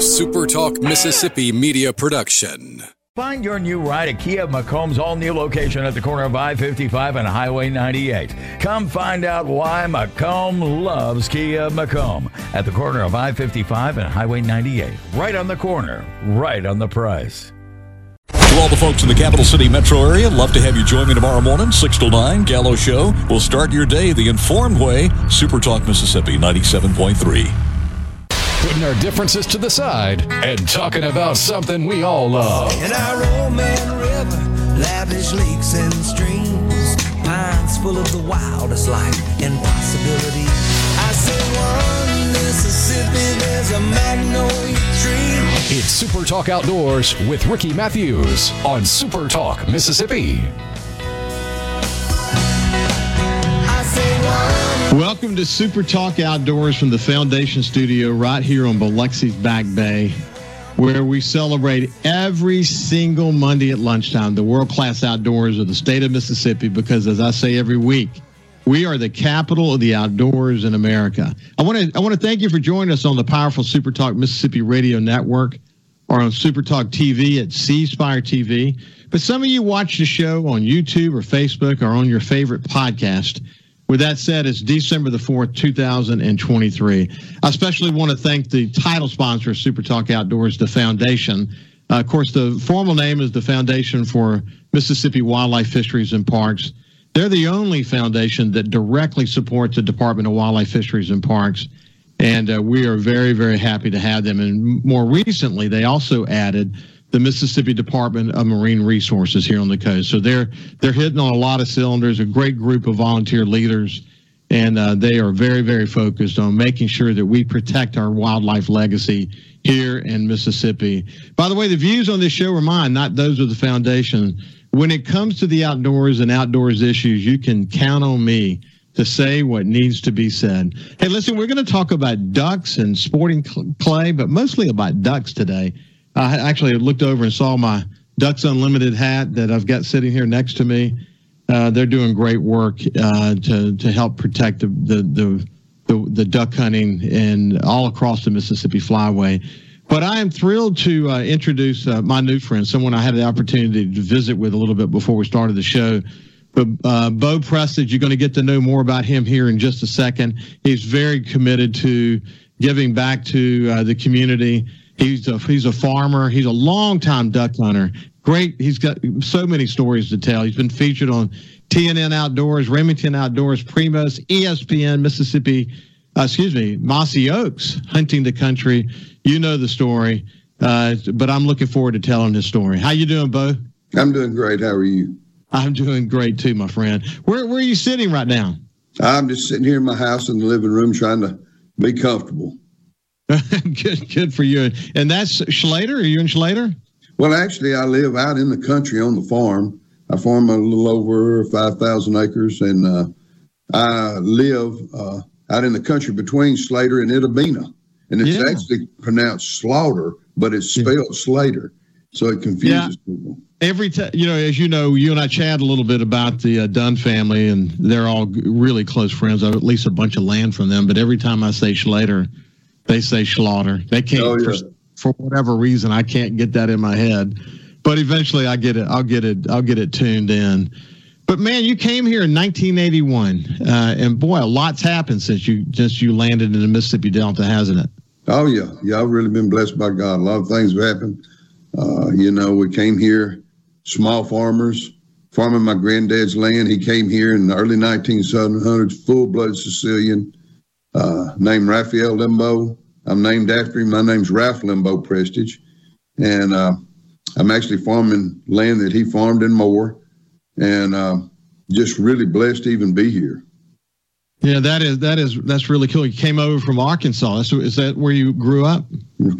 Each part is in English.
a Super Talk Mississippi media production. Find your new ride at Kia Macomb's all-new location at the corner of I-55 and Highway 98. Come find out why Macomb loves Kia Macomb at the corner of I-55 and Highway 98. Right on the corner, right on the price. To all the folks in the capital city metro area, love to have you join me tomorrow morning, 6 till 9, Gallo Show. We'll start your day the informed way. Super Talk Mississippi 97.3. Putting our differences to the side and talking about something we all love. In our old man river, lavish lakes and streams, pines full of the wildest life and possibility. I said one Mississippi, there's a magnolia tree. It's Super Talk Outdoors with Ricky Matthews on Super Talk Mississippi. Welcome to Super Talk Outdoors from the Foundation Studio right here on Biloxi's Back Bay, where we celebrate every single Monday at lunchtime the world-class outdoors of the state of Mississippi, because as I say every week, we are the capital of the outdoors in America. I want to thank you for joining us on the powerful Super Talk Mississippi Radio Network or on Super Talk TV at C Spire TV. But some of you watch the show on YouTube or Facebook or on your favorite podcast. With that said, it's December the 4th, 2023. I especially want to thank the title sponsor of Super Talk Outdoors, the Foundation. Of course, the formal name is the Foundation for Mississippi Wildlife, Fisheries, and Parks. They're the only foundation that directly supports the Department of Wildlife, Fisheries, and Parks. And we are very, very happy to have them. And more recently, they also added the Mississippi Department of Marine Resources here on the coast. So they're hitting on a lot of cylinders, a great group of volunteer leaders, and they are very, very focused on making sure that we protect our wildlife legacy here in Mississippi. By the way, the views on this show are mine, not those of the foundation. When it comes to the outdoors and outdoors issues, you can count on me to say what needs to be said. Hey, listen, we're going to talk about ducks and sporting clay, but mostly about ducks today. I actually looked over and saw my Ducks Unlimited hat that I've got sitting here next to me. They're doing great work to help protect the duck hunting and all across the Mississippi Flyway. But I am thrilled to introduce my new friend, someone I had the opportunity to visit with a little bit before we started the show. But Beau Prestage, you're going to get to know more about him here in just a second. He's very committed to giving back to the community. He's a farmer. He's a longtime duck hunter. Great. He's got so many stories to tell. He's been featured on TNN Outdoors, Remington Outdoors, Primos, ESPN, Mossy Oaks, Hunting the Country. You know the story, but I'm looking forward to telling his story. How you doing, Beau? I'm doing great. How are you? I'm doing great too, my friend. Where are you sitting right now? I'm just sitting here in my house in the living room trying to be comfortable. Good for you. And that's Schlater? Are you in Schlater? Well, actually, I live out in the country on the farm. I farm a little over 5,000 acres, and I live out in the country between Schlater and Itta Bena. And it's actually pronounced Schlater, but it's spelled Schlater, so it confuses people. Every time, as you know, you and I chat a little bit about the Dunn family, and they're all really close friends. I have at least a bunch of land from them, but every time I say Schlater, they say Schlater. They can't, for whatever reason, I can't get that in my head. But eventually I get it. I'll get it tuned in. But, man, you came here in 1981. And, boy, a lot's happened since you landed in the Mississippi Delta, hasn't it? Oh, yeah. Yeah, I've really been blessed by God. A lot of things have happened. We came here, small farmers, farming my granddad's land. He came here in the early 1900s, full-blooded Sicilian, named Raphael Limbo. I'm named after him. My name's Ralph Limbo Prestige. And I'm actually farming land that he farmed and more. And just really blessed to even be here. Yeah, that's really cool. You came over from Arkansas. So is that where you grew up?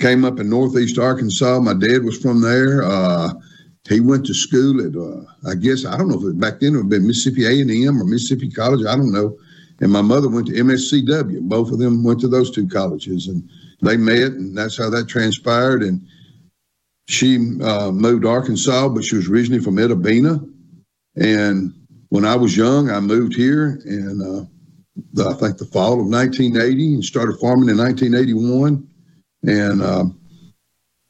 Came up in northeast Arkansas. My dad was from there. He went to school at, I don't know if it, back then it would have been Mississippi A&M or Mississippi College. I don't know. And my mother went to MSCW. Both of them went to those two colleges, and they met, and that's how that transpired. And she moved to Arkansas, but she was originally from Itta Bena. And when I was young, I moved here, and I think the fall of 1980, and started farming in 1981. And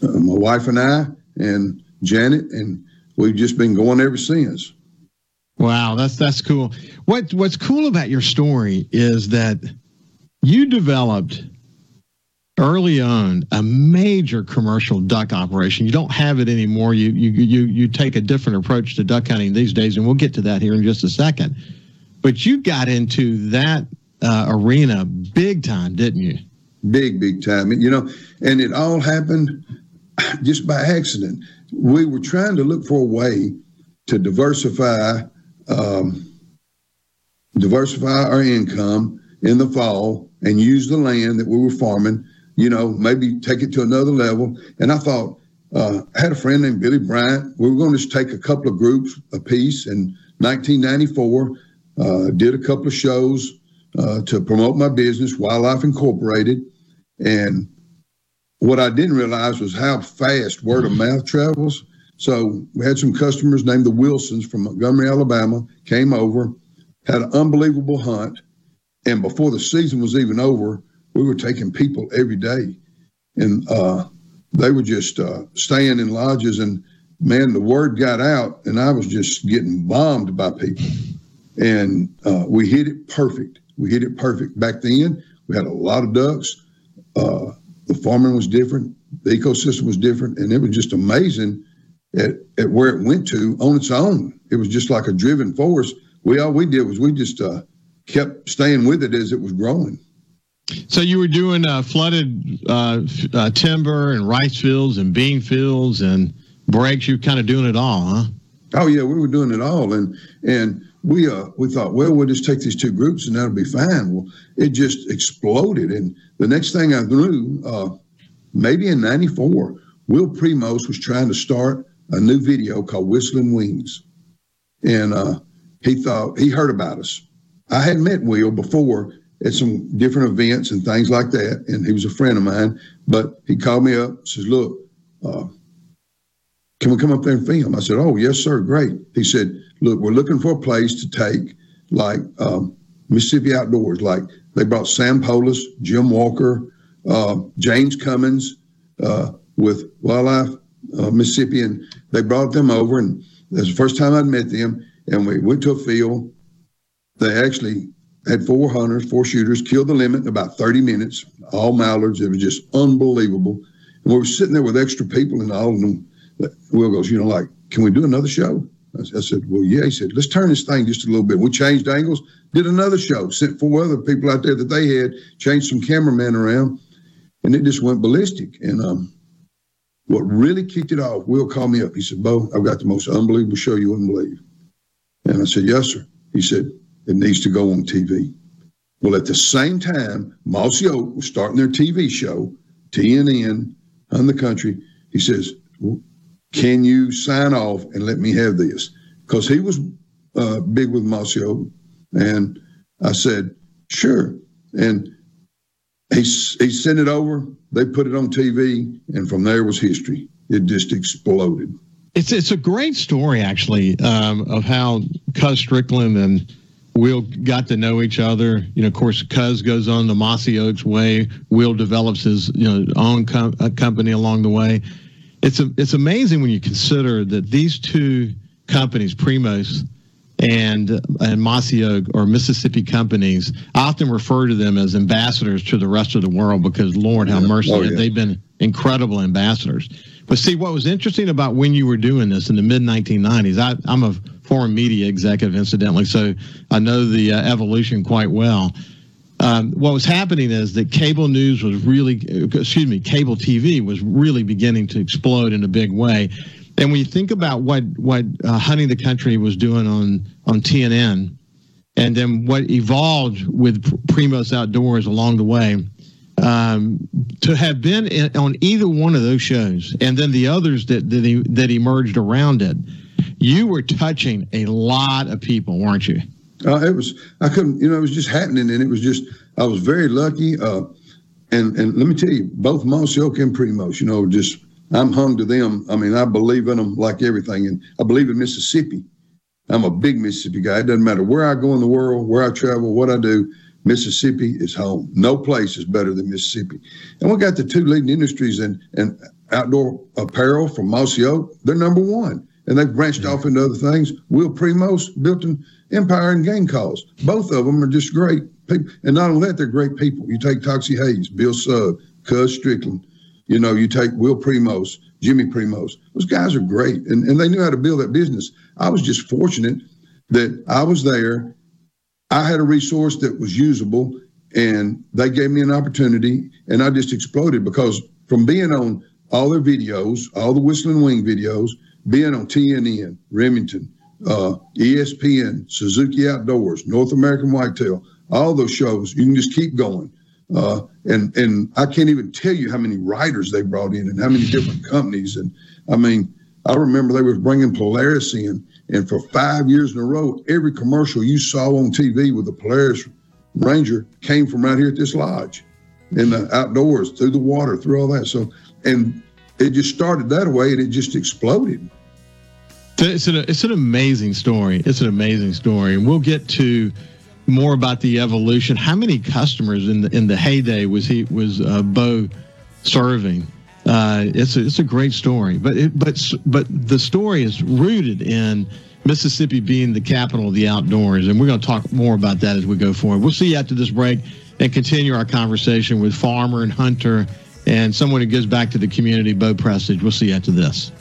my wife and I and Janet, and we've just been going ever since. Wow, that's cool. What's cool about your story is that you developed early on a major commercial duck operation. You don't have it anymore. You take a different approach to duck hunting these days, and we'll get to that here in just a second. But you got into that arena big time, didn't you? Big time. You know, and it all happened just by accident. We were trying to look for a way to diversify our income in the fall and use the land that we were farming, you know, maybe take it to another level. And I thought, I had a friend named Billy Bryant. We were going to just take a couple of groups apiece. In 1994, did a couple of shows to promote my business, Wildlife Incorporated. And what I didn't realize was how fast word of mouth travels. So we had some customers named the Wilsons from Montgomery, Alabama, came over, had an unbelievable hunt. And before the season was even over, we were taking people every day. And they were just staying in lodges. And, man, the word got out, and I was just getting bombed by people. And we hit it perfect. Back then, we had a lot of ducks. The farming was different. The ecosystem was different. And it was just amazing at where it went to on its own. It was just like a driven force. All we did was we just kept staying with it as it was growing. So you were doing flooded timber and rice fields and bean fields and breaks. You were kind of doing it all, huh? Oh, yeah, we were doing it all. And we thought, well, we'll just take these two groups and that'll be fine. Well, it just exploded. And the next thing I knew, maybe in 94, Will Primos was trying to start a new video called Whistling Wings. And he heard about us. I had met Will before at some different events and things like that, and he was a friend of mine, but he called me up and says, look, can we come up there and film? I said, oh, yes, sir, great. He said, look, we're looking for a place to take, like Mississippi Outdoors. Like they brought Sam Polles, Jim Walker, James Cummins with Wildlife Mississippi, and they brought them over, and that's the first time I'd met them, and we went to a field. They actually had four hunters, four shooters, killed the limit in about 30 minutes, all mallards. It was just unbelievable. And we were sitting there with extra people, and all of them, Will goes, you know, like, can we do another show? I said, well, yeah. He said, let's turn this thing just a little bit. We changed angles, did another show, sent four other people out there that they had, changed some cameramen around, and it just went ballistic. And what really kicked it off, Will called me up. He said, Beau, I've got the most unbelievable show you wouldn't believe. And I said, yes, sir. He said, it needs to go on TV. Well, at the same time, Mossy Oak was starting their TV show, TNN, Hunting the Country. He says, can you sign off and let me have this? Because he was big with Mossy Oak. And I said, sure. And he sent it over. They put it on TV. And from there was history. It just exploded. It's a great story, actually, of how Cuz Strickland and Will got to know each other. You know, of course, Cuz goes on the Mossy Oaks way. Will develops his own company along the way. It's amazing when you consider that these two companies, Primos and Mossy Oak, are Mississippi companies. I often refer to them as ambassadors to the rest of the world because, Lord, how merciful. Yeah. They've been incredible ambassadors. But see, what was interesting about when you were doing this in the mid-1990s, I'm a former media executive, incidentally, so I know the evolution quite well. What was happening is that cable TV was really beginning to explode in a big way. And when you think about what Hunting the Country was doing on TNN, and then what evolved with Primos Outdoors along the way, to have been on either one of those shows, and then the others that emerged around it, you were touching a lot of people, weren't you? It was just happening, and it was just, I was very lucky. And let me tell you, both Mossy Oak and Primos, just, I'm hung to them. I mean, I believe in them like everything, and I believe in Mississippi. I'm a big Mississippi guy. It doesn't matter where I go in the world, where I travel, what I do, Mississippi is home. No place is better than Mississippi. And we got the two leading industries, and outdoor apparel from Mossy Oak, they're number one. And they've branched off into other things. Will Primos built an empire in game calls. Both of them are just great people. And not only that, they're great people. You take Toxie Hayes, Bill Sub, Cuz Strickland. You know, you take Will Primos, Jimmy Primos. Those guys are great. And they knew how to build that business. I was just fortunate that I was there. I had a resource that was usable, and they gave me an opportunity, and I just exploded because from being on all their videos, all the Whistling Wing videos, being on TNN, Remington, ESPN, Suzuki Outdoors, North American Whitetail, all those shows, you can just keep going. And I can't even tell you how many writers they brought in and how many different companies. And, I mean, I remember they were bringing Polaris in, and for 5 years in a row, every commercial you saw on TV with the Polaris Ranger came from right here at this lodge in the outdoors, through the water, through all that. So, and it just started that way, and it just exploded. It's an amazing story. It's an amazing story. And we'll get to more about the evolution. How many customers in the heyday was Beau serving? It's a great story, but the story is rooted in Mississippi being the capital of the outdoors, and we're going to talk more about that as we go forward. We'll see you after this break and continue our conversation with farmer and hunter and someone who gives back to the community, Beau Prestage. We'll see you after this.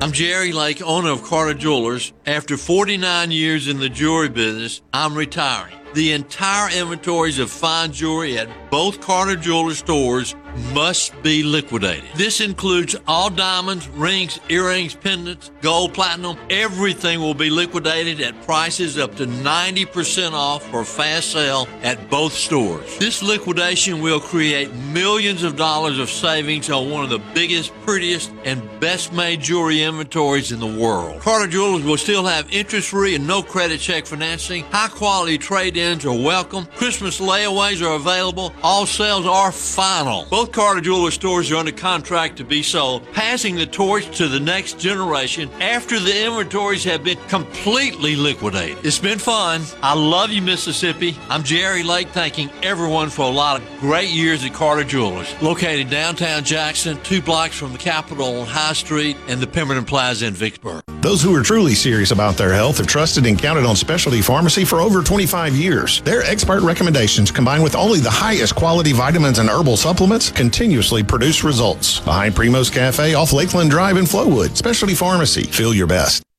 I'm Jerry Lake, owner of Carter Jewelers. After 49 years in the jewelry business, I'm retiring. The entire inventories of fine jewelry at both Carter Jewelers stores must be liquidated. This includes all diamonds, rings, earrings, pendants, gold, platinum. Everything will be liquidated at prices up to 90% off for fast sale at both stores. This liquidation will create millions of dollars of savings on one of the biggest, prettiest, and best-made jewelry inventories in the world. Carter Jewelers will still have interest-free and no credit check financing. High-quality trade-ins are welcome. Christmas layaways are available. All sales are final. Both Carter Jewelers stores are under contract to be sold, passing the torch to the next generation after the inventories have been completely liquidated. It's been fun. I love you, Mississippi. I'm Jerry Lake, thanking everyone for a lot of great years at Carter Jewelers, located downtown Jackson, 2 blocks from the Capitol on High Street and the Pemberton Plaza in Vicksburg. Those who are truly serious about their health have trusted and counted on Specialty Pharmacy for over 25 years. Their expert recommendations, combined with only the highest quality vitamins and herbal supplements, continuously produce results. Behind Primos Cafe off Lakeland Drive in Flowood, Specialty Pharmacy. Feel your best.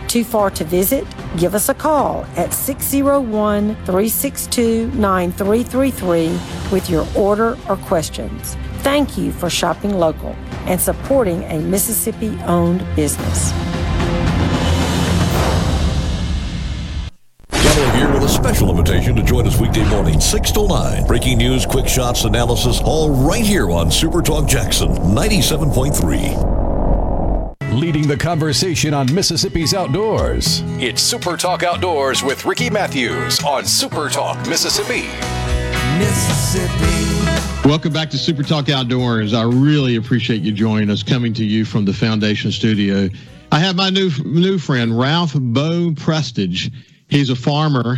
Too far to visit? Give us a call at 601-362-9333 with your order or questions. Thank you for shopping local and supporting a Mississippi-owned business. Here with a special invitation to join us weekday morning, 6 till 9. Breaking news, quick shots, analysis, all right here on Super Talk Jackson 97.3. leading the conversation on Mississippi's Outdoors. It's Super Talk Outdoors with Ricky Matthews on Super Talk Mississippi. Welcome back to Super Talk Outdoors. I really appreciate you joining us, coming to you from the Foundation Studio. I have my new friend, Ralph Beau Prestage. He's a farmer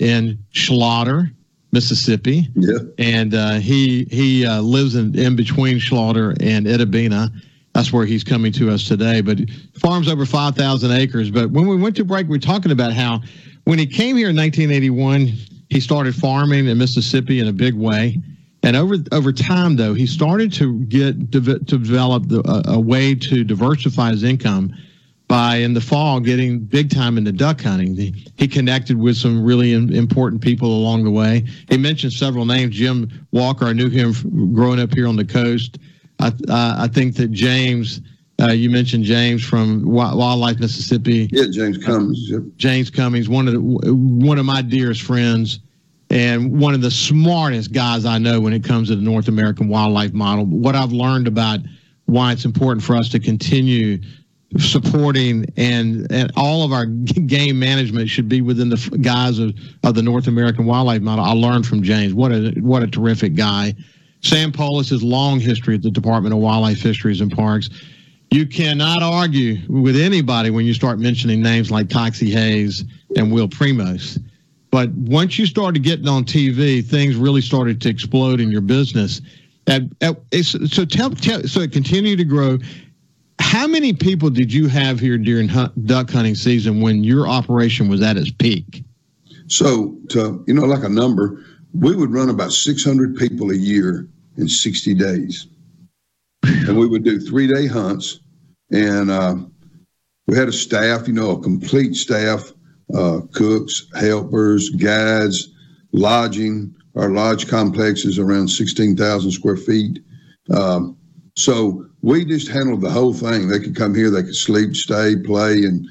in Schlater, Mississippi. Yeah. And he lives in between Schlater and Itta Bena. That's where he's coming to us today. But farms over 5,000 acres. But when we went to break, we were talking about how when he came here in 1981, he started farming in Mississippi in a big way. And over time, though, he started to develop a way to diversify his income by, in the fall, getting big time into duck hunting. He connected with some really important people along the way. He mentioned several names. Jim Walker, I knew him growing up here on the coast. I think that James, you mentioned James from Wildlife, Mississippi. Yeah, James Cummings. Yep. James Cummings, one of my dearest friends. And one of the smartest guys I know when it comes to the North American wildlife model. What I've learned about why it's important for us to continue supporting and all of our game management should be within the guise of the North American wildlife model. I learned from James. What a terrific guy. Sam Polles' long history at the Department of Wildlife, Fisheries, and Parks. You cannot argue with anybody when you start mentioning names like Toxie Hayes and Will Primos. But once you started getting on TV, things really started to explode in your business. So it continued to grow. How many people did you have here during duck hunting season when your operation was at its peak? So, like a number, we would run about 600 people a year in 60 days. And we would do three-day hunts. And we had a staff, a complete staff. Cooks, helpers, guides, lodging. Our lodge complex is around 16,000 square feet. So we just handled the whole thing. They could come here, they could sleep, stay, play, and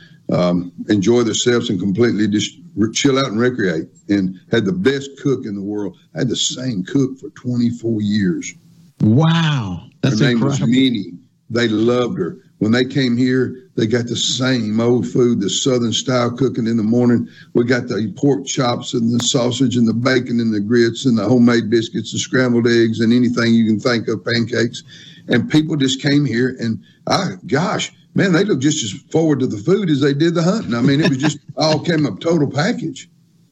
enjoy themselves and completely just chill out and recreate, and had the best cook in the world. I had the same cook for 24 years. Wow. That's incredible. Her name was Minnie. They loved her. When they came here, they got the same old food, the Southern style cooking in the morning. We got the pork chops and the sausage and the bacon and the grits and the homemade biscuits and scrambled eggs and anything you can think of, pancakes. And people just came here and, they looked just as forward to the food as they did the hunting. I mean, it was just all came up total package.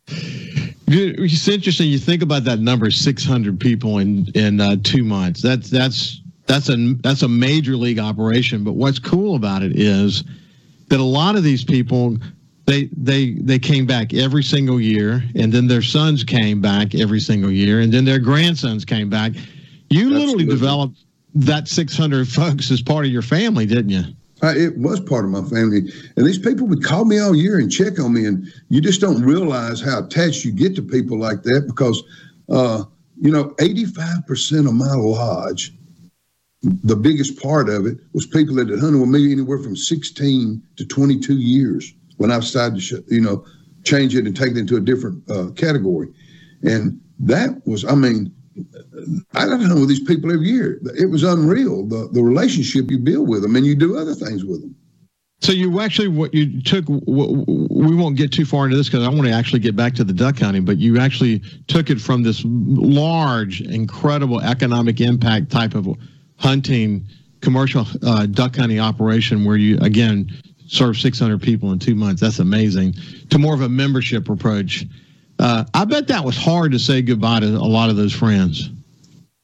It's interesting. You think about that number, 600 people in 2 months. That's a major league operation. But what's cool about it is that a lot of these people, they came back every single year, and then their sons came back every single year, and then their grandsons came back. You literally developed that 600 folks as part of your family, didn't you? It was part of my family. And these people would call me all year and check on me, and you just don't realize how attached you get to people like that because, 85% of my lodge, the biggest part of it was people that had hunted with me anywhere from 16 to 22 years when I decided to, change it and take it into a different category. And that was, I don't know with these people every year. It was unreal, the relationship you build with them, and you do other things with them. So you actually, we won't get too far into this because I want to actually get back to the duck hunting, but you actually took it from this large, incredible economic impact type of hunting, commercial duck hunting operation where you, again, serve 600 people in 2 months. That's amazing. To more of a membership approach. I bet that was hard to say goodbye to a lot of those friends.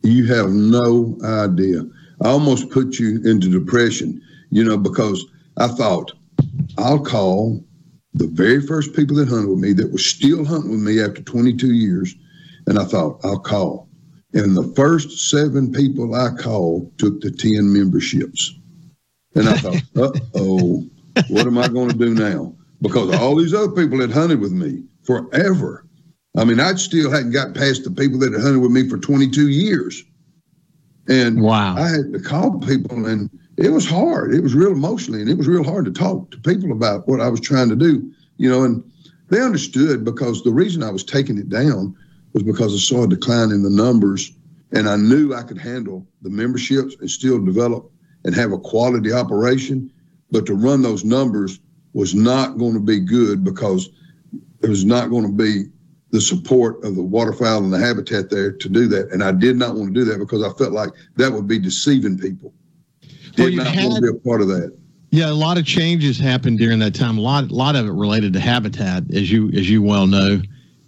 You have no idea. I almost put you into depression, because I thought I'll call the very first people that hunted with me that were still hunting with me after 22 years. And I thought I'll call. And the first 7 people I called took the 10 memberships. And I thought, uh-oh, what am I going to do now? Because all these other people had hunted with me forever. I still hadn't got past the people that had hunted with me for 22 years. And wow. I had to call people, and it was hard. It was real emotionally, and it was real hard to talk to people about what I was trying to do. And they understood because the reason I was taking it down was because I saw a decline in the numbers, and I knew I could handle the memberships and still develop and have a quality operation but to run those numbers was not going to be good because there was not going to be the support of the waterfowl and the habitat there to do that. And I did not want to do that because I felt like that would be deceiving people. Did not want to be a part of that. Yeah, a lot of changes happened during that time. A lot of it related to habitat, as you well know.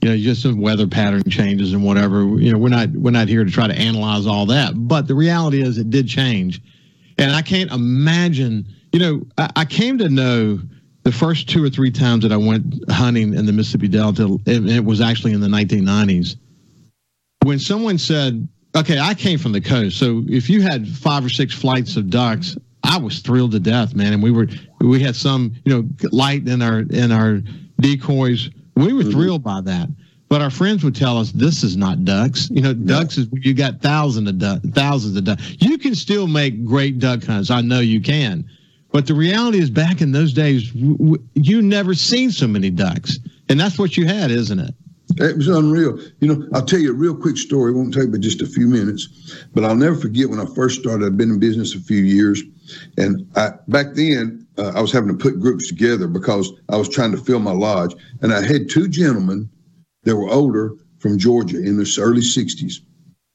You know, just some weather pattern changes and whatever. You know, we're not here to try to analyze all that. But the reality is, it did change, and I can't imagine. You know, I came to know the first two or three times that I went hunting in the Mississippi Delta. It was actually in the 1990s when someone said, "Okay, I came from the coast, so if you had 5 or 6 flights of ducks." I was thrilled to death, man. And we had some, you know, light in our decoys. We were thrilled by that. But our friends would tell us this is not ducks. You know, ducks is when you got thousands of ducks. You can still make great duck hunts. I know you can. But the reality is back in those days, you never seen so many ducks. And that's what you had, isn't it? It was unreal. You know, I'll tell you a real quick story. It won't take but just a few minutes. But I'll never forget when I first started. I'd been in business a few years. And back then, I was having to put groups together because I was trying to fill my lodge. And I had two gentlemen that were older from Georgia in their early 60s.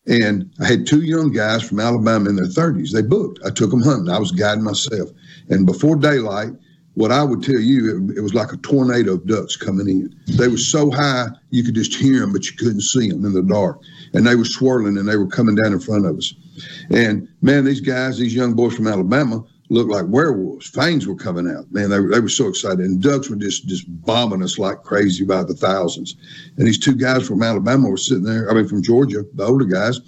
And I had two young guys from Alabama in their 30s. They booked. I took them hunting. I was guiding myself. And before daylight, what I would tell you, it was like a tornado of ducks coming in. They were so high, you could just hear them, but you couldn't see them in the dark. And they were swirling, and they were coming down in front of us. And, man, these young boys from Alabama, looked like werewolves. Fangs were coming out. Man, they were so excited. And ducks were just bombing us like crazy by the thousands. And these two guys from Alabama were sitting there, from Georgia, the older guys.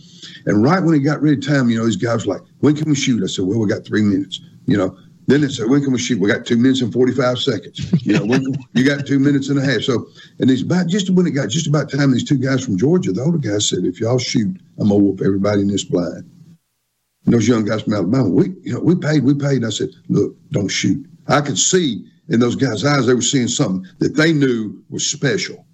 And right when it got ready time, you know, these guys were like, when can we shoot? I said, well, we got 3 minutes, you know. Then they said, when can we shoot? We got 2 minutes and 45 seconds. You know, you got 2 minutes and a half. So, and it's about just when it got just about time, these two guys from Georgia, the older guy said, if y'all shoot, I'm going to whoop everybody in this blind. And those young guys from Alabama, we paid. I said, look, don't shoot. I could see in those guys' eyes, they were seeing something that they knew was special.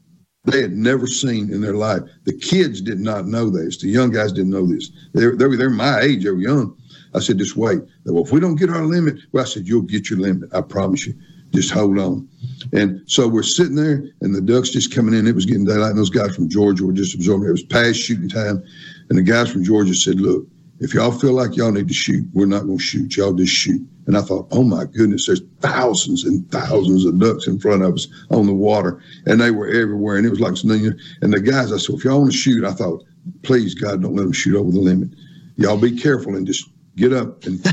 They had never seen in their life. The kids did not know this. The young guys didn't know this. They were my age. They were young. I said, just wait. Well, if we don't get our limit, well, I said, you'll get your limit. I promise you. Just hold on. And so we're sitting there, and the ducks just coming in. It was getting daylight, and those guys from Georgia were just absorbing. It was past shooting time, and the guys from Georgia said, look, if y'all feel like y'all need to shoot, we're not going to shoot. Y'all just shoot. And I thought, oh, my goodness, there's thousands and thousands of ducks in front of us on the water, and they were everywhere, and it was like something. And the guys, I said, if y'all want to shoot, I thought, please, God, don't let them shoot over the limit. Y'all be careful and just get up and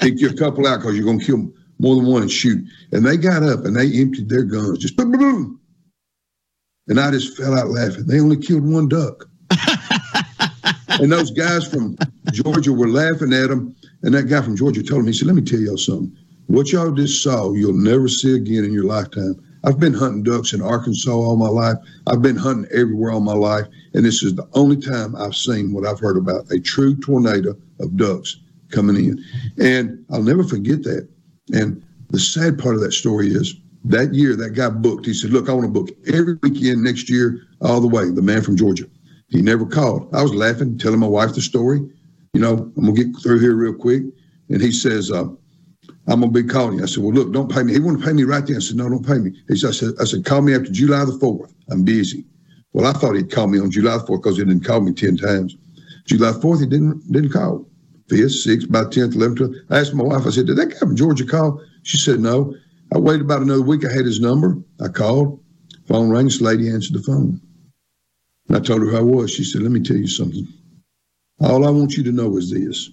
take your couple out because you're going to kill more than one and shoot. And they got up and they emptied their guns, just boom, boom, boom. And I just fell out laughing. They only killed one duck. And those guys from Georgia were laughing at them. And that guy from Georgia told him, he said, let me tell y'all something. What y'all just saw, you'll never see again in your lifetime. I've been hunting ducks in Arkansas all my life. I've been hunting everywhere all my life. And this is the only time I've seen what I've heard about, a true tornado of ducks coming in. And I'll never forget that. And the sad part of that story is that year that guy booked. He said, look, I want to book every weekend next year all the way, the man from Georgia. He never called. I was laughing, telling my wife the story. You know, I'm going to get through here real quick. And he says, I'm going to be calling you. I said, well, look, don't pay me. He wanted to pay me right then. I said, no, don't pay me. I said, call me after July the 4th. I'm busy. Well, I thought he'd call me on July 4th because he didn't call me 10 times. July 4th, he didn't call. 5th, 6th, by 10th, 11th, 12th. I asked my wife, I said, did that guy from Georgia call? She said, no. I waited about another week. I had his number. I called. Phone rang. This lady answered the phone. And I told her who I was. She said, let me tell you something. All I want you to know is this.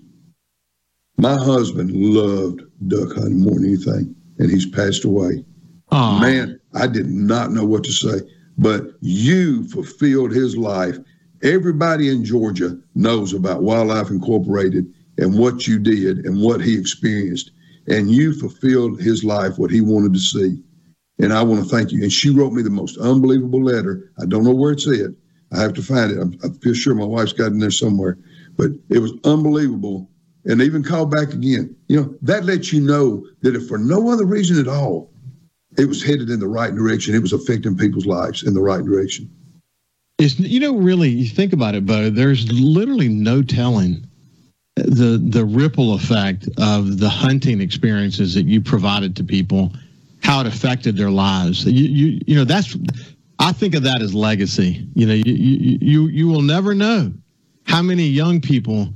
My husband loved duck hunting more than anything, and he's passed away. Aww. Man, I did not know what to say, but you fulfilled his life. Everybody in Georgia knows about Wildlife Incorporated and what you did and what he experienced, and you fulfilled his life, what he wanted to see, and I want to thank you. And she wrote me the most unbelievable letter. I don't know where it's at. I have to find it. I feel sure my wife's got it in there somewhere, but it was unbelievable. And even call back again. You know, that lets you know that if for no other reason at all, it was headed in the right direction. It was affecting people's lives in the right direction. It's, you know, really, you think about it, Beau, there's literally no telling the ripple effect of the hunting experiences that you provided to people, how it affected their lives. You know, that's, I think of that as legacy. You know, you will never know how many young people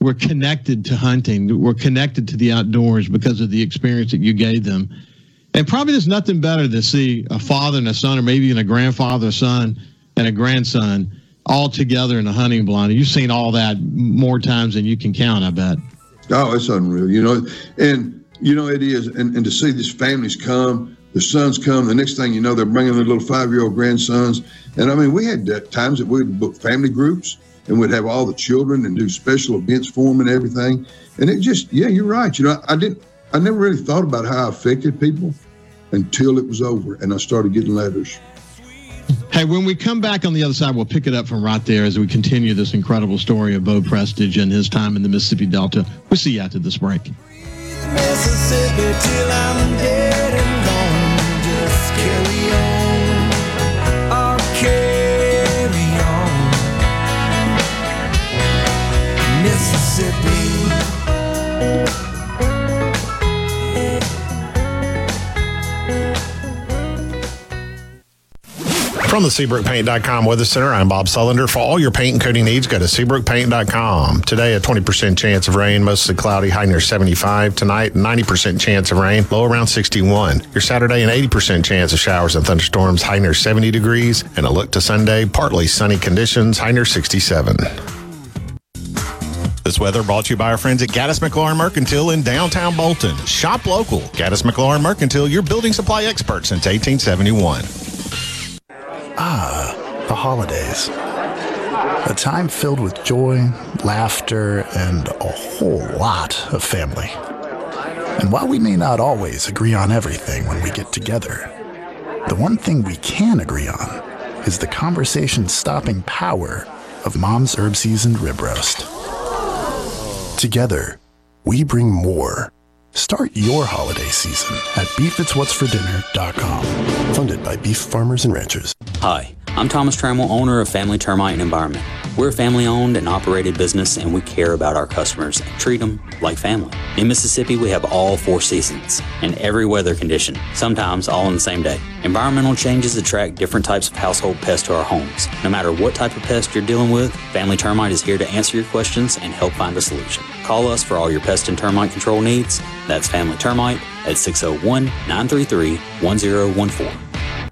were connected to hunting, were connected to the outdoors because of the experience that you gave them. And probably there's nothing better to see a father and a son, or maybe even a grandfather, son, and a grandson all together in a hunting blind. You've seen all that more times than you can count, I bet. Oh, it's unreal. You know, and you know it is. And to see these families come, their sons come, the next thing you know, they're bringing their little 5-year-old grandsons. And I mean, we had times that we'd book family groups and we'd have all the children and do special events for them and everything. And it just, yeah, you're right. You know, I never really thought about how I affected people until it was over and I started getting letters. Hey, when we come back on the other side, we'll pick it up from right there as we continue this incredible story of Beau Prestage and his time in the Mississippi Delta. We'll see you after this break. Mississippi till I'm dead and gone. Just carry on. I'll carry on. Mississippi. From the SeabrookPaint.com Weather Center, I'm Bob Sullender. For all your paint and coating needs, go to SeabrookPaint.com. Today, a 20% chance of rain, mostly cloudy, high near 75. Tonight, 90% chance of rain, low around 61. Your Saturday, an 80% chance of showers and thunderstorms, high near 70 degrees. And a look to Sunday, partly sunny conditions, high near 67. This weather brought to you by our friends at Gaddis McLaurin Mercantile in downtown Bolton. Shop local. Gaddis McLaurin Mercantile, your building supply expert since 1871. Ah, the holidays. A time filled with joy, laughter, and a whole lot of family. And while we may not always agree on everything when we get together, the one thing we can agree on is the conversation-stopping power of Mom's Herb Seasoned Rib Roast. Together, we bring more. Start your holiday season at BeefIt'sWhat'sForDinner.com. Funded by beef farmers and ranchers. Hi, I'm Thomas Trammell, owner of Family Termite and Environment. We're a family-owned and operated business, and we care about our customers and treat them like family. In Mississippi, we have all 4 seasons and every weather condition, sometimes all on the same day. Environmental changes attract different types of household pests to our homes. No matter what type of pest you're dealing with, Family Termite is here to answer your questions and help find a solution. Call us for all your pest and termite control needs. That's Family Termite at 601-933-1014.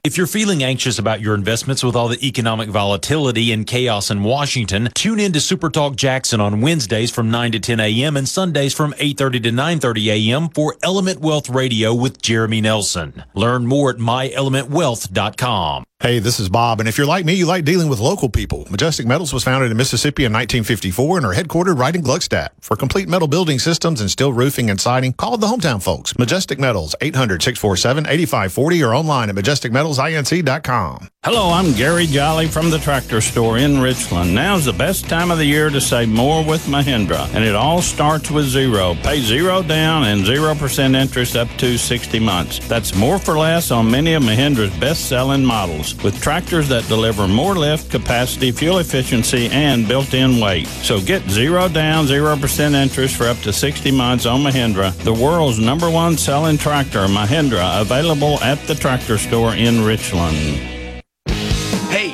If you're feeling anxious about your investments with all the economic volatility and chaos in Washington, tune in to Super Talk Jackson on Wednesdays from 9 to 10 a.m. and Sundays from 8:30 to 9:30 a.m. for Element Wealth Radio with Jeremy Nelson. Learn more at myelementwealth.com. Hey, this is Bob, and if you're like me, you like dealing with local people. Majestic Metals was founded in Mississippi in 1954 and are headquartered right in Gluckstadt. For complete metal building systems and steel roofing and siding, call the hometown folks. Majestic Metals, 800-647-8540 or online at majesticmetalsinc.com. Hello, I'm Gary Jolly from the Tractor Store in Richland. Now's the best time of the year to save more with Mahindra, and it all starts with zero. Pay zero down and 0% interest up to 60 months. That's more for less on many of Mahindra's best-selling models, with tractors that deliver more lift, capacity, fuel efficiency, and built-in weight. So get zero down, 0% interest for up to 60 months on Mahindra, the world's #1 selling tractor, Mahindra, available at the Tractor Store in Richland. Hey,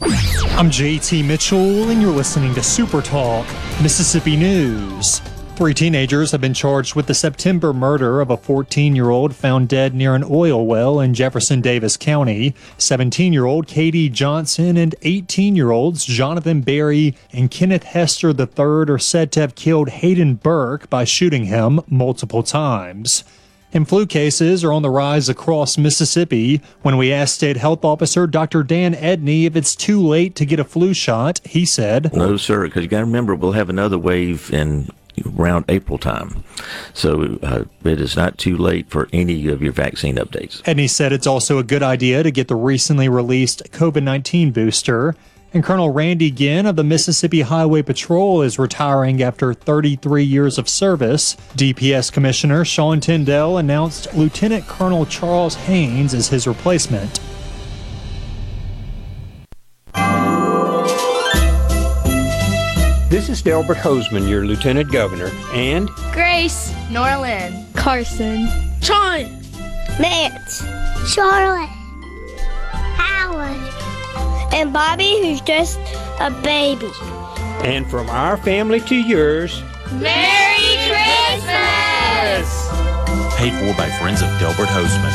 I'm JT Mitchell, and you're listening to Super Talk Mississippi News. 3 teenagers have been charged with the September murder of a 14-year-old found dead near an oil well in Jefferson Davis County. 17-year-old Katie Johnson and 18-year-olds Jonathan Berry and Kenneth Hester III are said to have killed Hayden Burke by shooting him multiple times. And flu cases are on the rise across Mississippi. When we asked State Health Officer Dr. Dan Edney if it's too late to get a flu shot, he said, "No, sir, because you got to remember we'll have another wave in around April time. So it is not too late for any of your vaccine updates. And he said it's also a good idea to get the recently released COVID-19 booster. And Colonel Randy Ginn of the Mississippi Highway Patrol is retiring after 33 years of service. DPS Commissioner Sean Tyndale announced Lieutenant Colonel Charles Haynes is his replacement. This is Delbert Hoseman, your Lieutenant Governor, and Grace, Norlin, Carson, John, Lance, Charlotte, Howard, and Bobby, who's just a baby. And from our family to yours, Merry Christmas! Paid for by friends of Delbert Hoseman.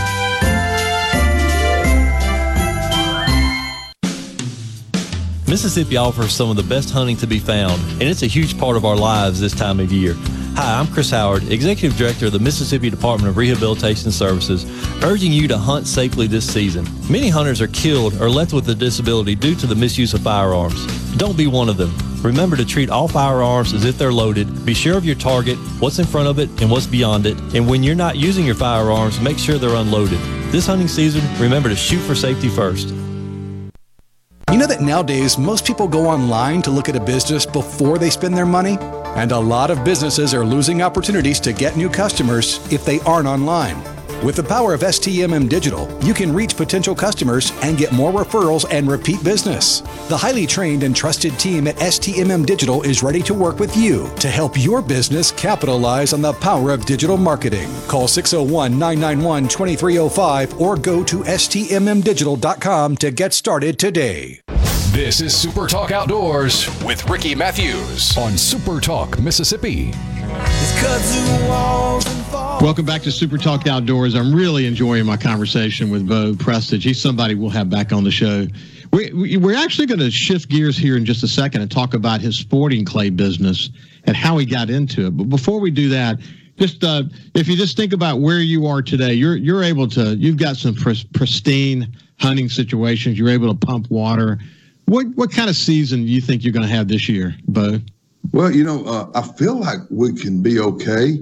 Mississippi offers some of the best hunting to be found, and it's a huge part of our lives this time of year. Hi, I'm Chris Howard, Executive Director of the Mississippi Department of Rehabilitation Services, urging you to hunt safely this season. Many hunters are killed or left with a disability due to the misuse of firearms. Don't be one of them. Remember to treat all firearms as if they're loaded. Be sure of your target, what's in front of it, and what's beyond it. And when you're not using your firearms, make sure they're unloaded. This hunting season, remember to shoot for safety first. You know that nowadays, most people go online to look at a business before they spend their money? And a lot of businesses are losing opportunities to get new customers if they aren't online. With the power of STMM Digital, you can reach potential customers and get more referrals and repeat business. The highly trained and trusted team at STMM Digital is ready to work with you to help your business capitalize on the power of digital marketing. Call 601-991-2305 or go to stmmdigital.com to get started today. This is Super Talk Outdoors with Ricky Matthews on Super Talk Mississippi. Welcome back to Super Talk Outdoors. I'm really enjoying my conversation with Beau Prestage. He's somebody we'll have back on the show. We're actually going to shift gears here in just a second and talk about his sporting clay business and how he got into it. But before we do that, just if you just think about where you are today, you're able to. You've got some pristine hunting situations. You're able to pump water. What kind of season do you think you're going to have this year, Beau? Well, you know, I feel like we can be okay.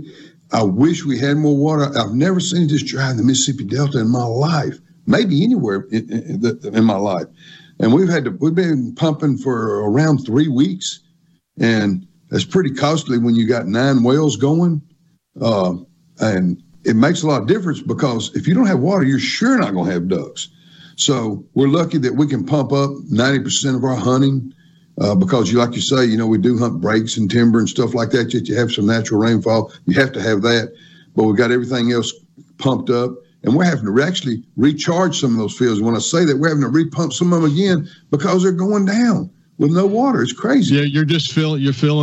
I wish we had more water. I've never seen this dry in the Mississippi Delta in my life, maybe anywhere in my life. And we've been pumping for around 3 weeks, and that's pretty costly when you got 9 wells going. And it makes a lot of difference because if you don't have water, you're sure not going to have ducks. So we're lucky that we can pump up 90% of our hunting because, like you say, you know, we do hunt breaks and timber and stuff like that. Yet you have some natural rainfall. You have to have that. But we've got everything else pumped up, and we're having to actually recharge some of those fields. When I say that, we're having to repump some of them again because they're going down with no water. It's crazy. Yeah, you're just filling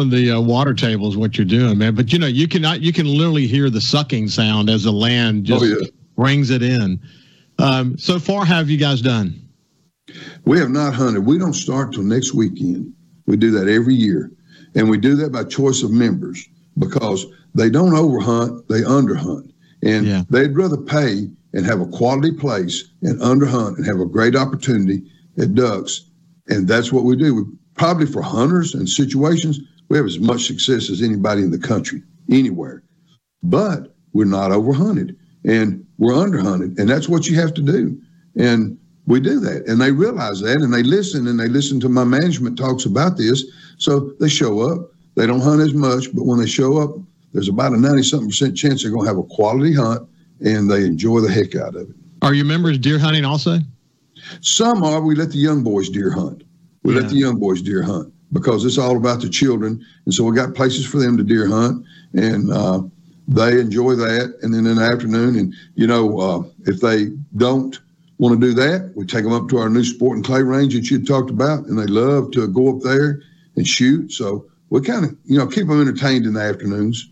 the water table is what you're doing, man. But, you know, you can literally hear the sucking sound as the land just brings it in. So far, how have you guys done? We have not hunted. We don't start till next weekend. We do that every year. And we do that by choice of members because they don't overhunt, they underhunt. And they'd rather pay and have a quality place and underhunt and have a great opportunity at ducks. And that's what we do. We probably for hunters and situations, we have as much success as anybody in the country, anywhere. But we're not overhunted. And we're underhunted, and that's what you have to do. And we do that, and they realize that, and they listen to my management talks about this. So they show up. They don't hunt as much, but when they show up, there's about a 90-something% chance they're going to have a quality hunt, and they enjoy the heck out of it. Are your members deer hunting also? Some are. We let the young boys deer hunt. We let the young boys deer hunt because it's all about the children, and so we got places for them to deer hunt, and they enjoy that. And then in the afternoon, and, you know, if they don't want to do that, we take them up to our new sporting clay range that you talked about, and they love to go up there and shoot. So we kind of, you know, keep them entertained in the afternoons.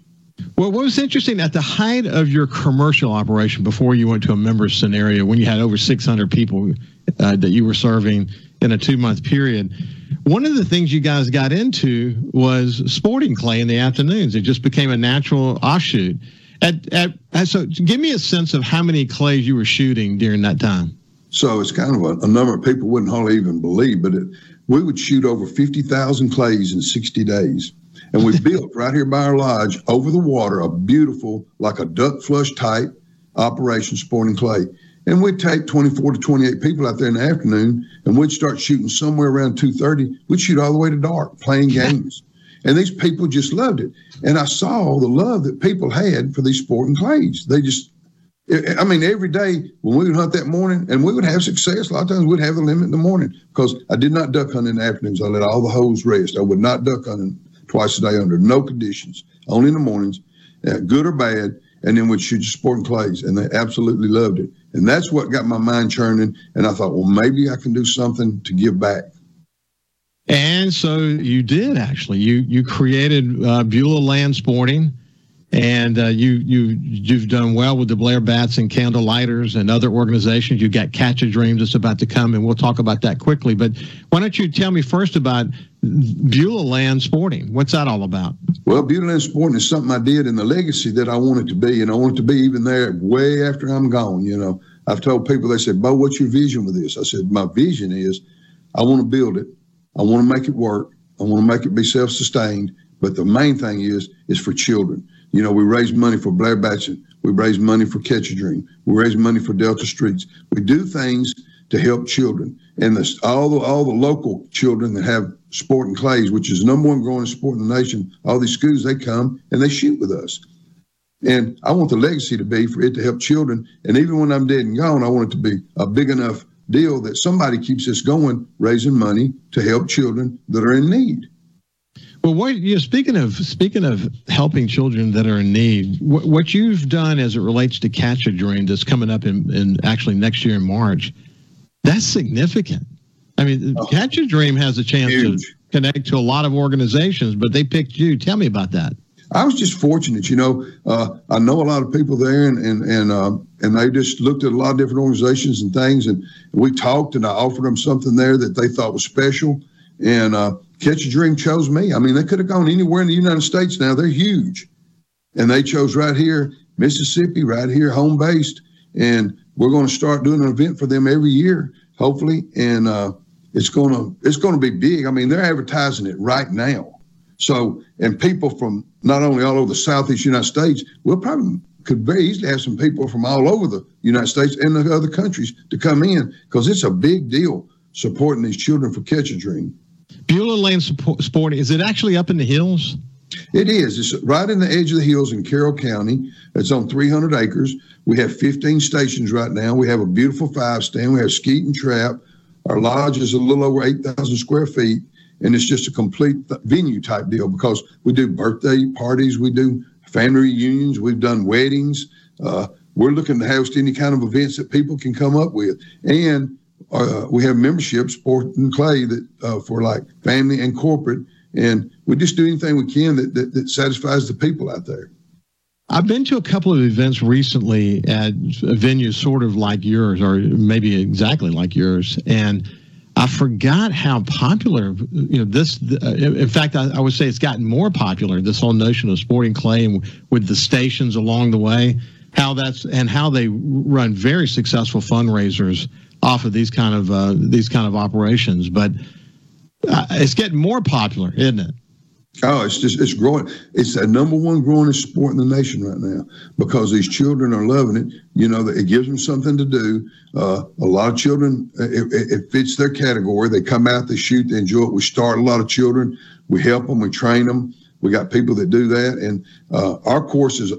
Well, what was interesting, at the height of your commercial operation before you went to a member scenario, when you had over 600 people that you were serving in a 2-month period, one of the things you guys got into was sporting clay in the afternoons. It just became a natural offshoot. So give me a sense of how many clays you were shooting during that time. So it's kind of a number of people wouldn't hardly even believe, but we would shoot over 50,000 clays in 60 days. And we built right here by our lodge over the water a beautiful, like a duck flush type operation spawning clay. And we'd take 24 to 28 people out there in the afternoon, and we'd start shooting somewhere around 2:30. We'd shoot all the way to dark, playing games. And these people just loved it. And I saw the love that people had for these sporting clays. They just, I mean, every day when we would hunt that morning, and we would have success. A lot of times we'd have the limit in the morning because I did not duck hunt in the afternoons. I let all the holes rest. I would not duck hunt twice a day under no conditions, only in the mornings, good or bad, and then we'd shoot your sporting clays. And they absolutely loved it. And that's what got my mind churning. And I thought, well, maybe I can do something to give back. And so you did, actually. You created Beulah Land Sporting, and you've done well with the Blair Bats and Candle Lighters and other organizations. You've got Catch a Dream that's about to come, and we'll talk about that quickly. But why don't you tell me first about Beulah Land Sporting? What's that all about? Well, Beulah Land Sporting is something I did in the legacy that I want it to be, and I want it to be even there way after I'm gone. You know, I've told people, they said, "Beau, what's your vision with this?" I said, "My vision is I want to build it. I want to make it work. I want to make it be self-sustained. But the main thing is for children. You know, we raise money for Blair Batson. We raise money for Catch a Dream. We raise money for Delta Streets. We do things to help children. And all the local children that have sporting clays, which is the number one growing sport in the nation, all these schools, they come and they shoot with us. And I want the legacy to be for it to help children. And even when I'm dead and gone, I want it to be a big enough deal that somebody keeps this going, raising money to help children that are in need." Well, what you know, speaking of helping children that are in need, what you've done as it relates to Catch a Dream that's coming up in actually next year in March, that's significant. I mean, Catch a Dream has a chance to connect to a lot of organizations, but they picked you. Tell me about that. I was just fortunate, you know. I know a lot of people there, and they just looked at a lot of different organizations and things, and we talked, and I offered them something there that they thought was special, and Catch a Dream chose me. I mean, they could have gone anywhere in the United States now. They're huge, and they chose right here, Mississippi, right here, home-based, and we're going to start doing an event for them every year, hopefully, and it's going to be big. I mean, they're advertising it right now. So, and people from not only all over the southeast United States, we'll probably could very easily have some people from all over the United States and the other countries to come in, because it's a big deal supporting these children for Catch a Dream. Beulah Land Sporting, is it actually up in the hills? It is. It's right in the edge of the hills in Carroll County. It's on 300 acres. We have 15 stations right now. We have a beautiful 5-stand. We have skeet and trap. Our lodge is a little over 8,000 square feet. And it's just a complete venue type deal, because we do birthday parties, we do family reunions, we've done weddings. We're looking to host any kind of events that people can come up with. And we have memberships, sporting clay, that for like family and corporate. And we just do anything we can that satisfies the people out there. I've been to a couple of events recently at venues sort of like yours, or maybe exactly like yours. And I forgot how popular, you know, this. In fact, I would say it's gotten more popular, this whole notion of sporting clay, and with the stations along the way, how they run very successful fundraisers off of these kind of operations. But it's getting more popular, isn't it? Oh, it's growing. It's the number one growing sport in the nation right now, because these children are loving it. You know, it gives them something to do. A lot of children, it fits their category. They come out, they shoot, they enjoy it. We start a lot of children. We help them. We train them. We got people that do that. And our course is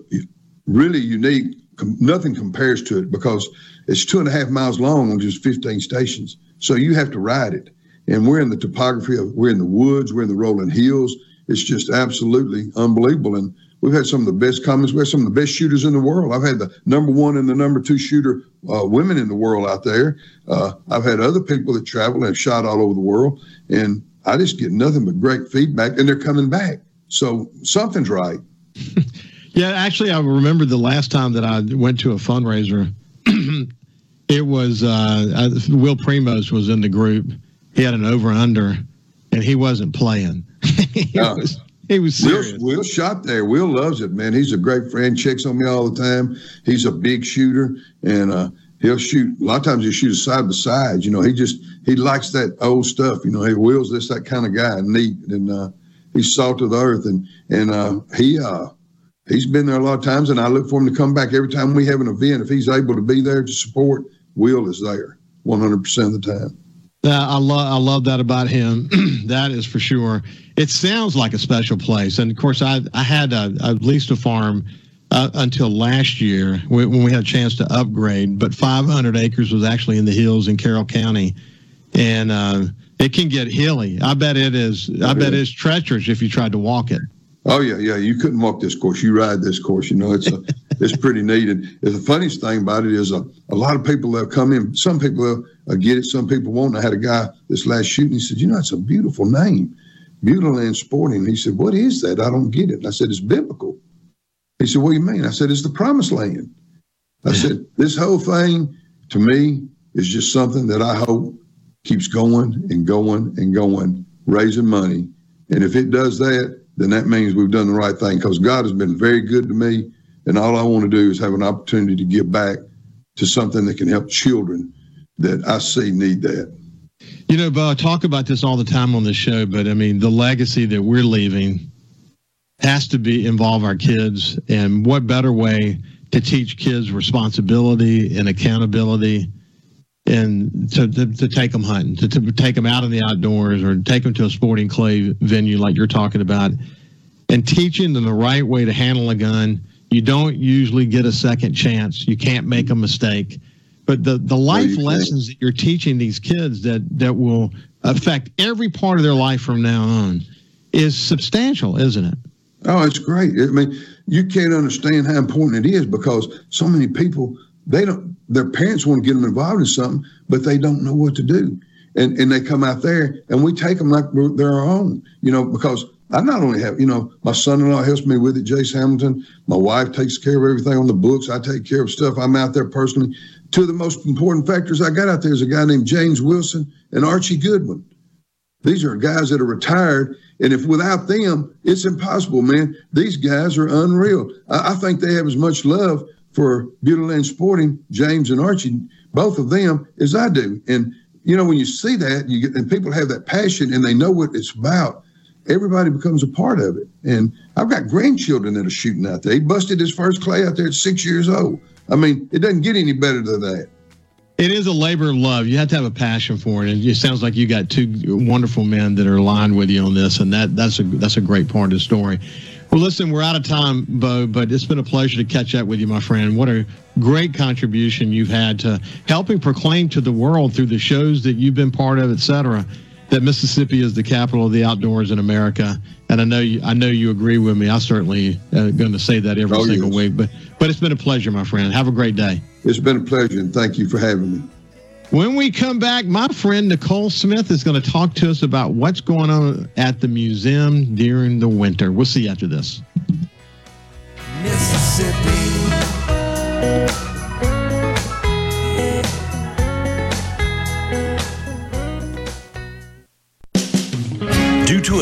really unique. Nothing compares to it, because it's 2.5 miles long on just 15 stations. So you have to ride it. And we're in the topography of, we're in the woods, we're in the rolling hills. It's just absolutely unbelievable. And we've had some of the best comments. We have some of the best shooters in the world. I've had the number one and the number two shooter women in the world out there. I've had other people that travel and have shot all over the world. And I just get nothing but great feedback, and they're coming back. So something's right. Yeah, actually, I remember the last time that I went to a fundraiser. It was Will Primos was in the group. He had an over-under, and he wasn't playing. He was serious. Will shot there. Will loves it, man. He's a great friend. Checks on me all the time. He's a big shooter, and he'll shoot. A lot of times he'll shoot side by side. You know, he likes that old stuff. You know, Will's just that kind of guy, neat, and he's salt of the earth, and he's been there a lot of times, and I look for him to come back every time we have an event. If he's able to be there to support, Will is there 100% of the time. I love that about him. That is for sure. It sounds like a special place. And, of course, I had leased a farm until last year when we had a chance to upgrade. But 500 acres was actually in the hills in Carroll County. And it can get hilly. I bet it is. I bet it's treacherous if you tried to walk it. Oh, yeah, yeah. You couldn't walk this course. You ride this course. You know, it's pretty neat. And the funniest thing about it is a lot of people that come in, some people get it, some people won't. I had a guy this last shooting. He said, you know, it's a beautiful name, beautiful and sporting. And he said, what is that? I don't get it. And I said, it's biblical. He said, what do you mean? I said, it's the promised land. I said, this whole thing to me is just something that I hope keeps going and going and going, raising money. And if it does that, then that means we've done the right thing, because God has been very good to me, and all I want to do is have an opportunity to give back to something that can help children that I see need that. You know, Beau, I talk about this all the time on the show, but, I mean, the legacy that we're leaving has to be involve our kids, and what better way to teach kids responsibility and accountability and to take them hunting, to take them out in the outdoors, or take them to a sporting clay venue like you're talking about, and teaching them the right way to handle a gun. You don't usually get a second chance. You can't make a mistake. But the life lessons that you're teaching these kids that will affect every part of their life from now on is substantial, isn't it? Oh, it's great. I mean, you can't understand how important it is, because so many people, their parents want to get them involved in something, but they don't know what to do. And they come out there, and we take them like they're our own, you know, because I not only have, you know, my son-in-law helps me with it, Jace Hamilton. My wife takes care of everything on the books. I take care of stuff. I'm out there personally. Two of the most important factors I got out there is a guy named James Wilson and Archie Goodwin. These are guys that are retired, and if without them, it's impossible, man. These guys are unreal. I think they have as much love for Beautyland Sporting, James and Archie, both of them, as I do. And, you know, when you see that, and people have that passion and they know what it's about, everybody becomes a part of it. And I've got grandchildren that are shooting out there. He busted his first clay out there at 6 years old. I mean, it doesn't get any better than that. It is a labor of love. You have to have a passion for it. And it sounds like you got two wonderful men that are aligned with you on this, and that's a great part of the story. Well, listen, we're out of time, Beau, but it's been a pleasure to catch up with you, my friend. What a great contribution you've had to helping proclaim to the world through the shows that you've been part of, et cetera, that Mississippi is the capital of the outdoors in America. And I know you agree with me. I certainly am going to say that every single week. But it's been a pleasure, my friend. Have a great day. It's been a pleasure, and thank you for having me. When we come back, my friend Nicole Smith is going to talk to us about what's going on at the museum during the winter. We'll see you after this. Mississippi. Due to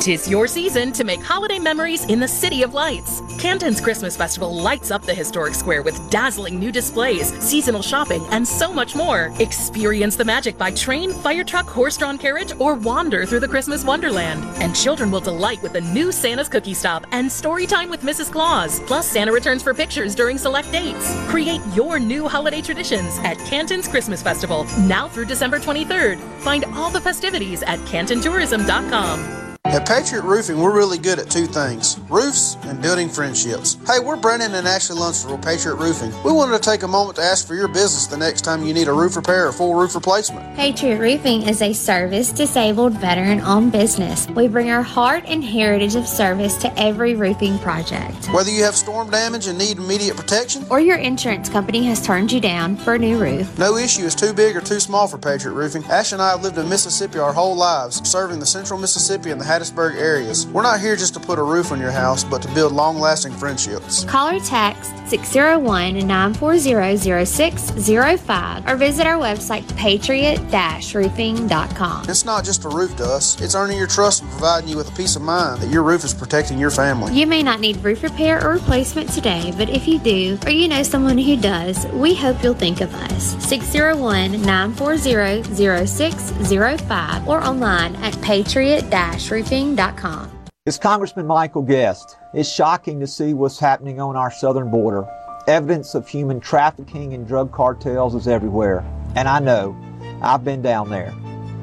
Tis your season to make holiday memories in the City of Lights. Camden's Christmas Festival lights up the historic square with dazzling new displays, seasonal shopping, and so much more. Experience the magic by train, fire truck, horse-drawn carriage, or wander through the Christmas wonderland. And children will delight with the new Santa's Cookie Stop and story time with Mrs. Claus. Plus, Santa returns for pictures during select dates. Create your new holiday traditions at Camden's Christmas Festival, now through December 23rd. Find all the festivities at cantontourism.com. At Patriot Roofing, we're really good at two things, roofs and building friendships. Hey, we're Brandon and Ashley Lunsford with Patriot Roofing. We wanted to take a moment to ask for your business the next time you need a roof repair or full roof replacement. Patriot Roofing is a service-disabled veteran-owned business. We bring our heart and heritage of service to every roofing project. Whether you have storm damage and need immediate protection, or your insurance company has turned you down for a new roof, no issue is too big or too small for Patriot Roofing. Ash and I have lived in Mississippi our whole lives, serving the central Mississippi and the Hattysville Hattiesburg areas. We're not here just to put a roof on your house, but to build long-lasting friendships. Call or text 601-940-0605 or visit our website, patriot-roofing.com. It's not just a roof to us. It's earning your trust and providing you with a peace of mind that your roof is protecting your family. You may not need roof repair or replacement today, but if you do, or you know someone who does, we hope you'll think of us. 601-940-0605 or online at patriot-roofing.com. It's Congressman Michael Guest. It's shocking to see what's happening on our southern border. Evidence of human trafficking and drug cartels is everywhere. And I know, I've been down there.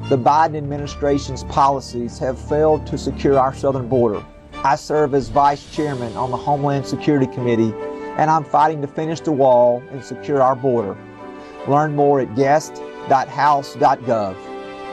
The Biden administration's policies have failed to secure our southern border. I serve as vice chairman on the Homeland Security Committee, and I'm fighting to finish the wall and secure our border. Learn more at guest.house.gov,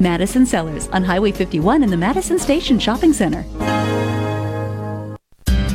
Madison Cellars on Highway 51 in the Madison Station Shopping Center.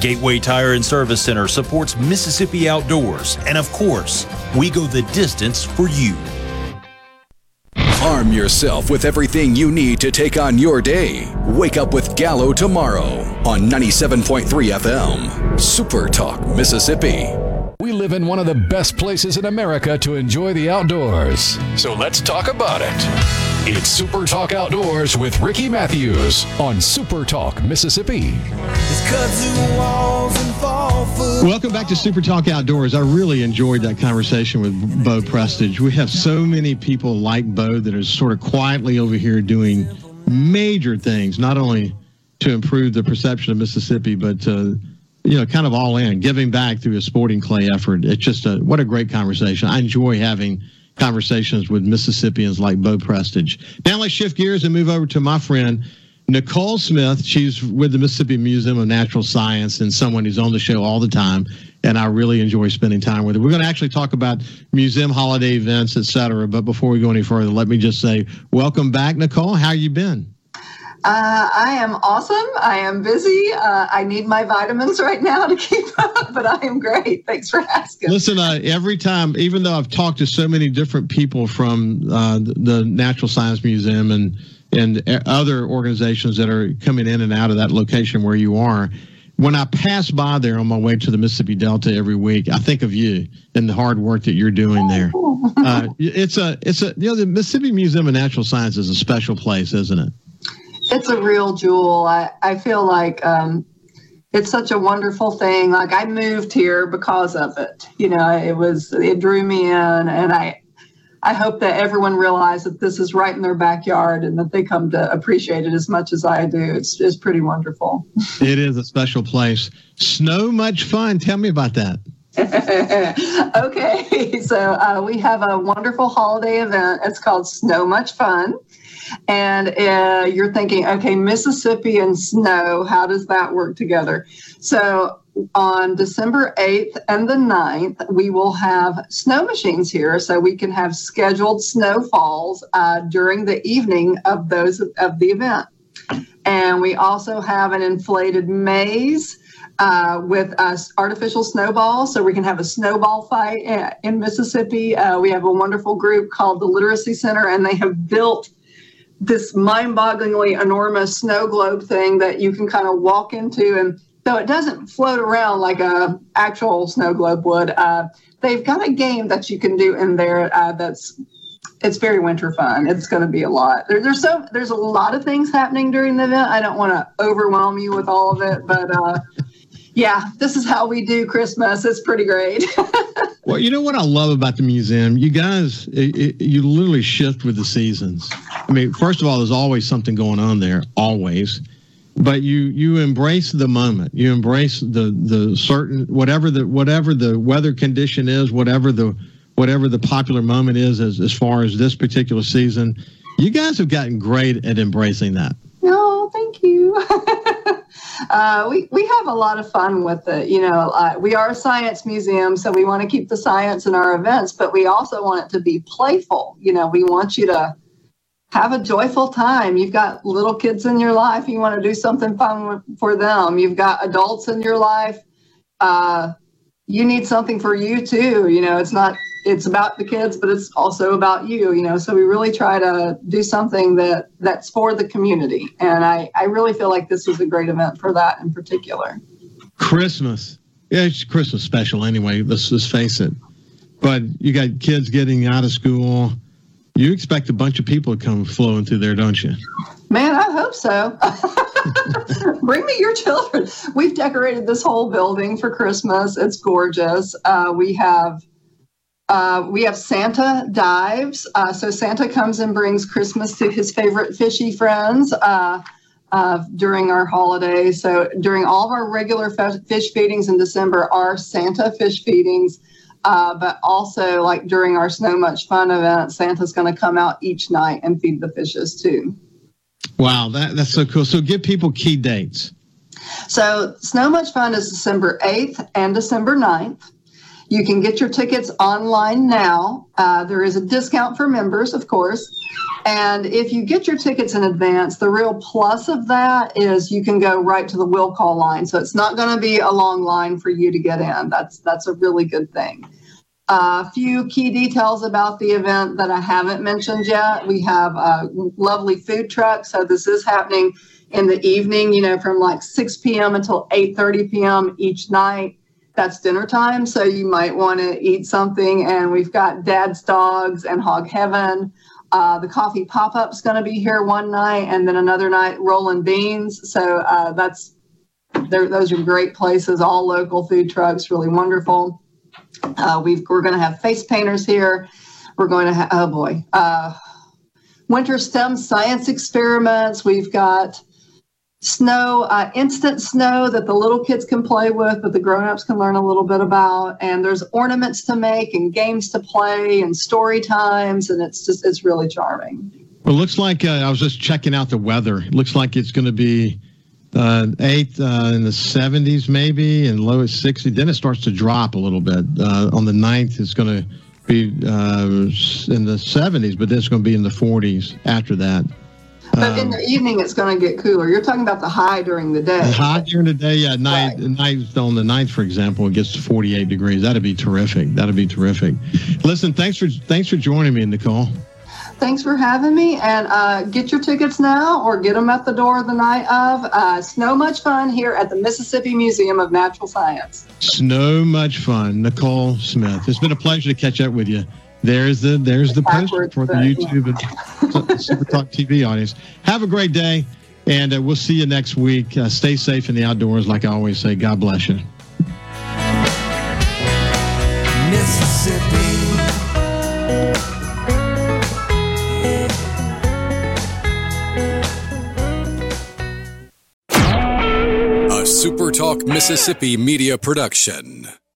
Gateway Tire and Service Center supports Mississippi Outdoors, and of course, we go the distance for you. Arm yourself with everything you need to take on your day. Wake up with Gallo tomorrow on 97.3 FM, Super Talk, Mississippi. We live in one of the best places in America to enjoy the outdoors, so let's talk about it. It's Super Talk Outdoors with Ricky Matthews on Super Talk, Mississippi. Welcome back to Super Talk Outdoors. I really enjoyed that conversation with Beau Prestage. We have so many people like Beau that are sort of quietly over here doing major things, not only to improve the perception of Mississippi, but kind of all in, giving back through a sporting clay effort. It's just what a great conversation. I enjoy having conversations with Mississippians like Beau Prestage. Now let's shift gears and move over to my friend, Nicole Smith. She's with the Mississippi Museum of Natural Science and someone who's on the show all the time, and I really enjoy spending time with her. We're going to actually talk about museum holiday events, et cetera, but before we go any further, let me just say welcome back, Nicole. How you been? I am awesome. I am busy. I need my vitamins right now to keep up, but I am great. Thanks for asking. Listen, every time, even though I've talked to so many different people from the Natural Science Museum and other organizations that are coming in and out of that location where you are, when I pass by there on my way to the Mississippi Delta every week, I think of you and the hard work that you're doing there. The Mississippi Museum of Natural Science is a special place, isn't it? It's a real jewel. I feel like it's such a wonderful thing. Like I moved here because of it. You know, it drew me in, and I hope that everyone realizes that this is right in their backyard and that they come to appreciate it as much as I do. It's pretty wonderful. It is a special place. Snow much fun. Tell me about that. Okay, so we have a wonderful holiday event. It's called Snow Much Fun. And you're thinking, okay, Mississippi and snow, how does that work together? So on December 8th and the 9th, we will have snow machines here. So we can have scheduled snowfalls during the evening of those of the event. And we also have an inflated maze with artificial snowballs, so we can have a snowball fight in Mississippi. We have a wonderful group called the Literacy Center, and they have built this mind-bogglingly enormous snow globe thing that you can kind of walk into, and though it doesn't float around like a actual snow globe would, they've got a game that you can do in there. It's very winter fun. It's going to be a lot. There's a lot of things happening during the event. I don't want to overwhelm you with all of it, but yeah, this is how we do Christmas. It's pretty great. Well, you know what I love about the museum? You guys, you literally shift with the seasons. I mean, first of all, there's always something going on there, always. But you embrace the moment. You embrace the certain whatever the weather condition is, whatever the popular moment is as far as this particular season. You guys have gotten great at embracing that. No, thank you. We have a lot of fun with it. You know, we are a science museum, so we want to keep the science in our events, but we also want it to be playful. You know, we want you to have a joyful time. You've got little kids in your life. You want to do something fun for them. You've got adults in your life. You need something for you too. You know, it's about the kids, but it's also about you, you know, so we really try to do something that's for the community. And I really feel like this was a great event for that in particular. Christmas. Yeah, it's Christmas special anyway. Let's face it. But you got kids getting out of school. You expect a bunch of people to come flowing through there, don't you? Man, I hope so. Bring me your children. We've decorated this whole building for Christmas. It's gorgeous. We have Santa dives. So Santa comes and brings Christmas to his favorite fishy friends during our holiday. So during all of our regular fish feedings in December are Santa fish feedings. But also, like during our Snow Much Fun event, Santa's going to come out each night and feed the fishes too. Wow, that's so cool. So give people key dates. So Snow Much Fun is December 8th and December 9th. You can get your tickets online now. There is a discount for members, of course. And if you get your tickets in advance, the real plus of that is you can go right to the will call line. So it's not going to be a long line for you to get in. That's a really good thing. A few key details about the event that I haven't mentioned yet. We have a lovely food truck. So this is happening in the evening, you know, from like 6 p.m. until 8:30 p.m. each night. That's dinner time, so you might want to eat something. And we've got Dad's Dogs and Hog Heaven. The coffee pop-up's going to be here one night, and then another night, Rolling Beans. So those are great places, all local food trucks, really wonderful. We're going to have face painters here. We're going to have, winter STEM science experiments. We've got snow, instant snow that the little kids can play with, but the grown-ups can learn a little bit about. And there's ornaments to make and games to play and story times. And it's really charming. Well, it looks like I was just checking out the weather. It looks like it's going to be 8 in the 70s maybe and low at 60. Then it starts to drop a little bit. On the 9th, it's going to be in the 70s, but then it's going to be in the 40s after that. But in the evening, it's going to get cooler. You're talking about the high during the day. The high during the day, yeah. Night, right. Night on the 9th, for example, it gets to 48 degrees. That'd be terrific. Listen, thanks for joining me, Nicole. Thanks for having me. And get your tickets now or get them at the door the night of. Snow Much Fun here at the Mississippi Museum of Natural Science. Snow Much Fun, Nicole Smith. It's been a pleasure to catch up with you. There's the poster for the YouTube and Super Talk TV audience. Have a great day, and we'll see you next week. Stay safe in the outdoors, like I always say. God bless you. Mississippi. A Super Talk Mississippi media production.